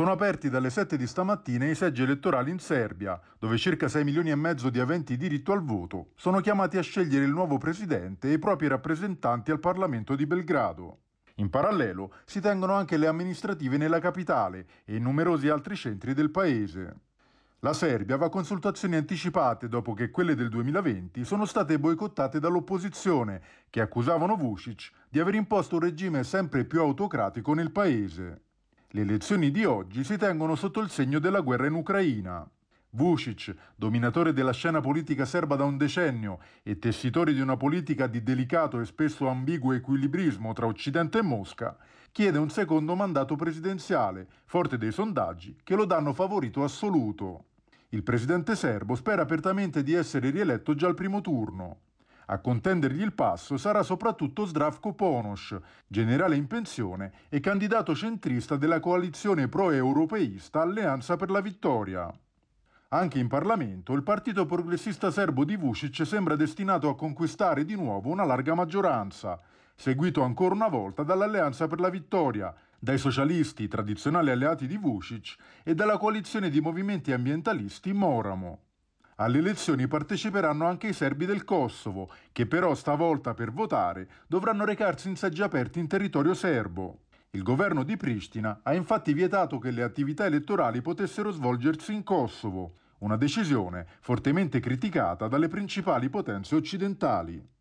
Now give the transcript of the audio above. Sono aperti dalle 7 di stamattina i seggi elettorali in Serbia, dove circa 6 milioni e mezzo di aventi diritto al voto sono chiamati a scegliere il nuovo presidente e i propri rappresentanti al Parlamento di Belgrado. In parallelo si tengono anche le amministrative nella capitale e in numerosi altri centri del paese. La Serbia va a consultazioni anticipate dopo che quelle del 2020 sono state boicottate dall'opposizione, che accusavano Vučić di aver imposto un regime sempre più autocratico nel paese. Le elezioni di oggi si tengono sotto il segno della guerra in Ucraina. Vučić, dominatore della scena politica serba da un decennio e tessitore di una politica di delicato e spesso ambiguo equilibrismo tra Occidente e Mosca, chiede un secondo mandato presidenziale, forte dei sondaggi che lo danno favorito assoluto. Il presidente serbo spera apertamente di essere rieletto già al primo turno. A contendergli il passo sarà soprattutto Zdravko Ponos, generale in pensione e candidato centrista della coalizione pro-europeista Alleanza per la Vittoria. Anche in Parlamento il partito progressista serbo di Vučić sembra destinato a conquistare di nuovo una larga maggioranza, seguito ancora una volta dall'Alleanza per la Vittoria, dai socialisti, tradizionali alleati di Vučić, e dalla coalizione di movimenti ambientalisti Moramo. Alle elezioni parteciperanno anche i serbi del Kosovo, che però stavolta per votare dovranno recarsi in seggi aperti in territorio serbo. Il governo di Pristina ha infatti vietato che le attività elettorali potessero svolgersi in Kosovo, una decisione fortemente criticata dalle principali potenze occidentali.